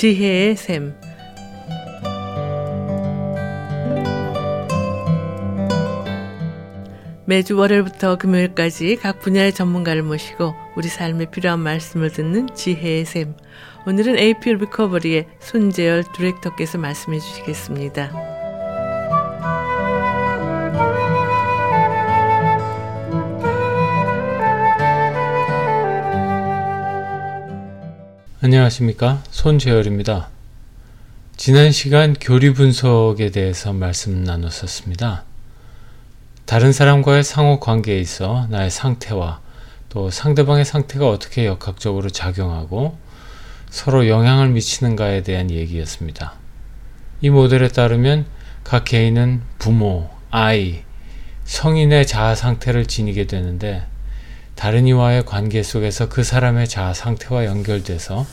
지혜의 샘. 매주 월요일부터 금요일까지 각 분야의 전문가를 모시고 우리 삶에 필요한 말씀을 듣는 지혜의 샘. 오늘은 AP 리커버리의 손재열 디렉터께서 말씀해 주시겠습니다. 안녕하십니까. 손재열입니다. 지난 시간 교리 분석에 대해서 말씀 나눴었습니다. 다른 사람과의 상호 관계에 있어 나의 상태와 또 상대방의 상태가 어떻게 역학적으로 작용하고 서로 영향을 미치는가에 대한 얘기였습니다. 이 모델에 따르면 각 개인은 부모, 아이, 성인의 자아 상태를 지니게 되는데 다른 이와의 관계 속에서 그 사람의 자아 상태와 연결돼서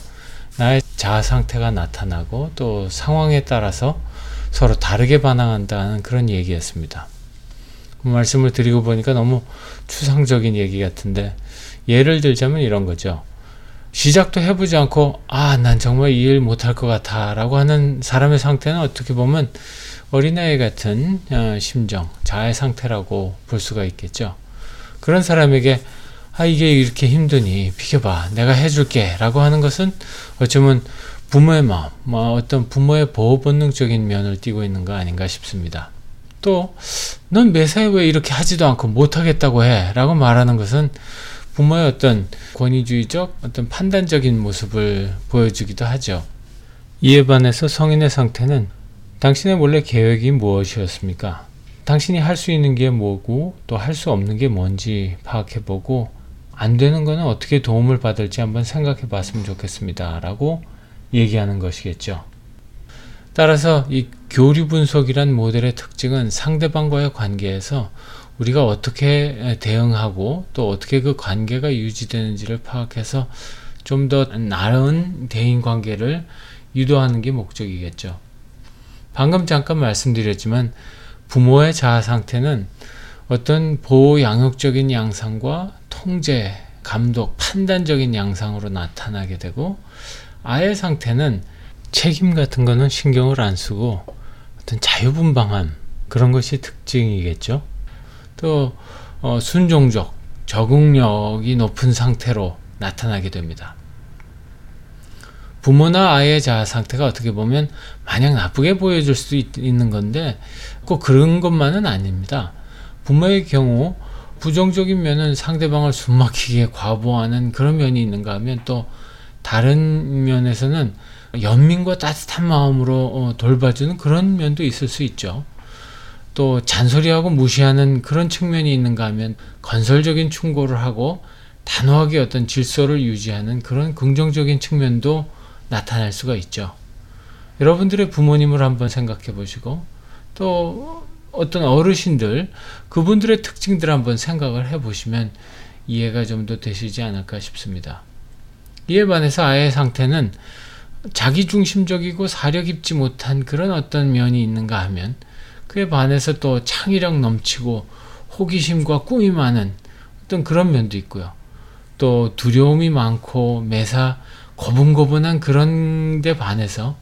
나의 자아 상태가 나타나고 또 상황에 따라서 서로 다르게 반응한다는 그런 얘기였습니다. 말씀을 드리고 보니까 너무 추상적인 얘기 같은데 예를 들자면 이런 거죠. 시작도 해보지 않고 아, 난 정말 이 일 못할 것 같아 라고 하는 사람의 상태는 어떻게 보면 어린아이 같은 심정, 자아의 상태라고 볼 수가 있겠죠. 그런 사람에게 아, 이게 이렇게 힘드니 비켜봐 내가 해줄게 라고 하는 것은 어쩌면 부모의 마음, 어떤 부모의 보호 본능적인 면을 띠고 있는 거 아닌가 싶습니다. 또 넌 매사에 왜 이렇게 하지도 않고 못하겠다고 해 라고 말하는 것은 부모의 어떤 권위주의적 어떤 판단적인 모습을 보여주기도 하죠. 이에 반해서 성인의 상태는 당신의 원래 계획이 무엇이었습니까? 당신이 할 수 있는 게 뭐고 또 할 수 없는 게 뭔지 파악해보고 안 되는 거는 어떻게 도움을 받을지 한번 생각해 봤으면 좋겠습니다 라고 얘기하는 것이겠죠. 따라서 이 교류 분석이란 모델의 특징은 상대방과의 관계에서 우리가 어떻게 대응하고 또 어떻게 그 관계가 유지되는지를 파악해서 좀 더 나은 대인관계를 유도하는 게 목적이겠죠. 방금 잠깐 말씀드렸지만 부모의 자아 상태는 어떤 보호 양육적인 양상과 통제, 감독, 판단적인 양상으로 나타나게 되고 아이의 상태는 책임 같은 거는 신경을 안 쓰고 어떤 자유분방함 그런 것이 특징이겠죠. 또 순종적, 적응력이 높은 상태로 나타나게 됩니다. 부모나 아이의 자아 상태가 어떻게 보면 마냥 나쁘게 보여줄 수 있는 건데 꼭 그런 것만은 아닙니다. 부모의 경우 부정적인 면은 상대방을 숨막히게 과보하는 그런 면이 있는가 하면 또 다른 면에서는 연민과 따뜻한 마음으로 돌봐주는 그런 면도 있을 수 있죠. 또 잔소리하고 무시하는 그런 측면이 있는가 하면 건설적인 충고를 하고 단호하게 어떤 질서를 유지하는 그런 긍정적인 측면도 나타날 수가 있죠. 여러분들의 부모님을 한번 생각해 보시고 또 어떤 어르신들 그분들의 특징들을 한번 생각을 해 보시면 이해가 좀 더 되시지 않을까 싶습니다. 이에 반해서 아이의 상태는 자기중심적이고 사려 깊지 못한 그런 어떤 면이 있는가 하면 그에 반해서 또 창의력 넘치고 호기심과 꿈이 많은 어떤 그런 면도 있고요. 또 두려움이 많고 매사 고분고분한 그런 데 반해서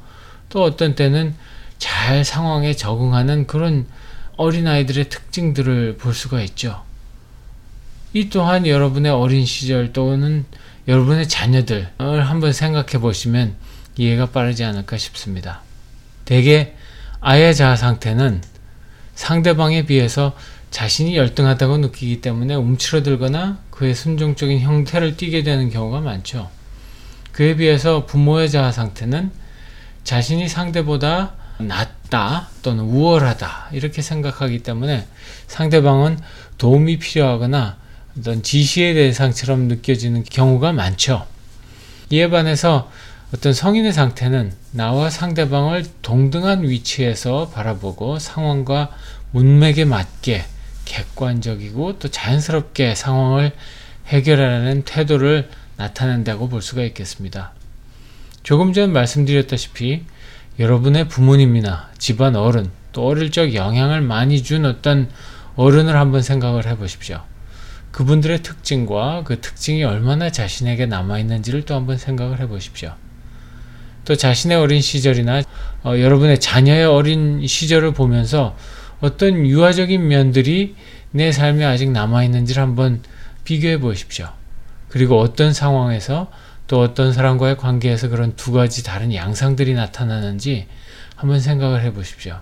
또 어떤 때는 잘 상황에 적응하는 그런 어린아이들의 특징들을 볼 수가 있죠. 이 또한 여러분의 어린 시절 또는 여러분의 자녀들을 한번 생각해 보시면 이해가 빠르지 않을까 싶습니다. 대개 아이의 자아 상태는 상대방에 비해서 자신이 열등하다고 느끼기 때문에 움츠러들거나 그의 순종적인 형태를 띠게 되는 경우가 많죠. 그에 비해서 부모의 자아 상태는 자신이 상대보다 낫다 또는 우월하다 이렇게 생각하기 때문에 상대방은 도움이 필요하거나 어떤 지시의 대상처럼 느껴지는 경우가 많죠. 이에 반해서 어떤 성인의 상태는 나와 상대방을 동등한 위치에서 바라보고 상황과 문맥에 맞게 객관적이고 또 자연스럽게 상황을 해결하려는 태도를 나타낸다고 볼 수가 있겠습니다. 조금 전 말씀드렸다시피 여러분의 부모님이나 집안 어른 또 어릴 적 영향을 많이 준 어떤 어른을 한번 생각을 해보십시오. 그분들의 특징과 그 특징이 얼마나 자신에게 남아있는지를 또 한번 생각을 해보십시오. 또 자신의 어린 시절이나 여러분의 자녀의 어린 시절을 보면서 어떤 유아적인 면들이 내 삶에 아직 남아있는지를 한번 비교해 보십시오. 그리고 어떤 상황에서 또 어떤 사람과의 관계에서 그런 두 가지 다른 양상들이 나타나는지 한번 생각을 해 보십시오.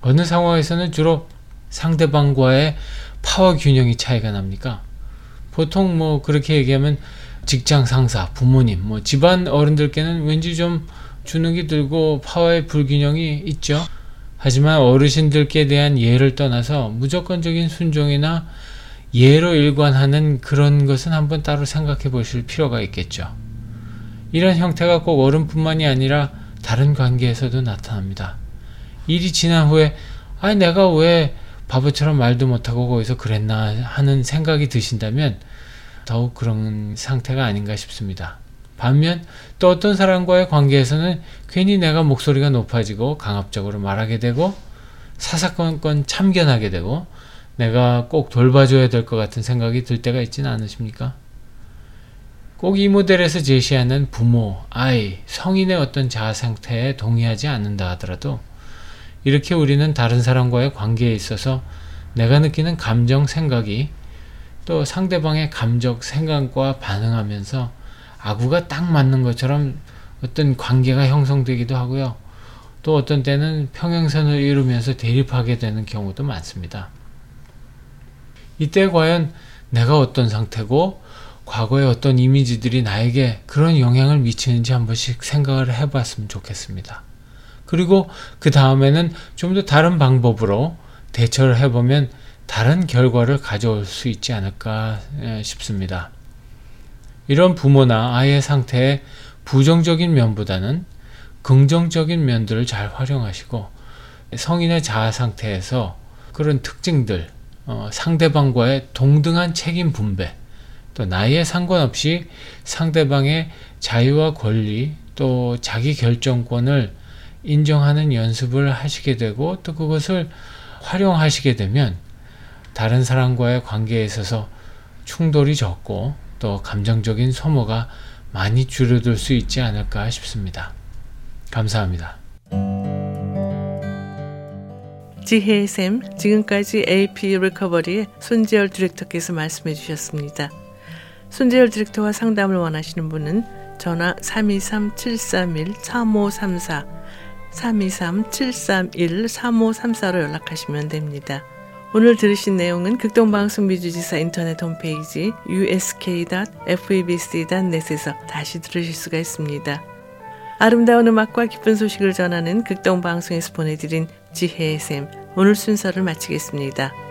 어느 상황에서는 주로 상대방과의 파워 균형이 차이가 납니까? 보통 그렇게 얘기하면 직장 상사, 부모님, 집안 어른들께는 왠지 좀 주눅이 들고 파워의 불균형이 있죠. 하지만 어르신들께 대한 예를 떠나서 무조건적인 순종이나 예로 일관하는 그런 것은 한번 따로 생각해 보실 필요가 있겠죠. 이런 형태가 꼭 어른뿐만이 아니라 다른 관계에서도 나타납니다. 일이 지난 후에 내가 왜 바보처럼 말도 못하고 거기서 그랬나 하는 생각이 드신다면 더욱 그런 상태가 아닌가 싶습니다. 반면 또 어떤 사람과의 관계에서는 괜히 내가 목소리가 높아지고 강압적으로 말하게 되고 사사건건 참견하게 되고 내가 꼭 돌봐줘야 될 것 같은 생각이 들 때가 있지는 않으십니까? 꼭 이 모델에서 제시하는 부모, 아이, 성인의 어떤 자아 상태에 동의하지 않는다 하더라도 이렇게 우리는 다른 사람과의 관계에 있어서 내가 느끼는 감정, 생각이 또 상대방의 감정, 생각과 반응하면서 아구가 딱 맞는 것처럼 어떤 관계가 형성되기도 하고요. 또 어떤 때는 평행선을 이루면서 대립하게 되는 경우도 많습니다. 이때 과연 내가 어떤 상태고 과거의 어떤 이미지들이 나에게 그런 영향을 미치는지 한 번씩 생각을 해봤으면 좋겠습니다. 그리고 그 다음에는 좀 더 다른 방법으로 대처를 해보면 다른 결과를 가져올 수 있지 않을까 싶습니다. 이런 부모나 아이의 상태의 부정적인 면보다는 긍정적인 면들을 잘 활용하시고 성인의 자아 상태에서 그런 특징들, 상대방과의 동등한 책임 분배, 또 나이에 상관없이 상대방의 자유와 권리, 또 자기 결정권을 인정하는 연습을 하시게 되고 또 그것을 활용하시게 되면 다른 사람과의 관계에 있어서 충돌이 적고 또 감정적인 소모가 많이 줄어들 수 있지 않을까 싶습니다. 감사합니다. 지혜의 샘, 지금까지 AP 리커버리의 손재열 디렉터께서 말씀해 주셨습니다. 손재열 디렉터와 상담을 원하시는 분은 전화 323-731-3534, 323-731-3534로 연락하시면 됩니다. 오늘 들으신 내용은 극동방송 미주지사 인터넷 홈페이지 usk.febc.net에서 다시 들으실 수가 있습니다. 아름다운 음악과 기쁜 소식을 전하는 극동방송에서 보내드린 지혜의 샘, 오늘 순서를 마치겠습니다.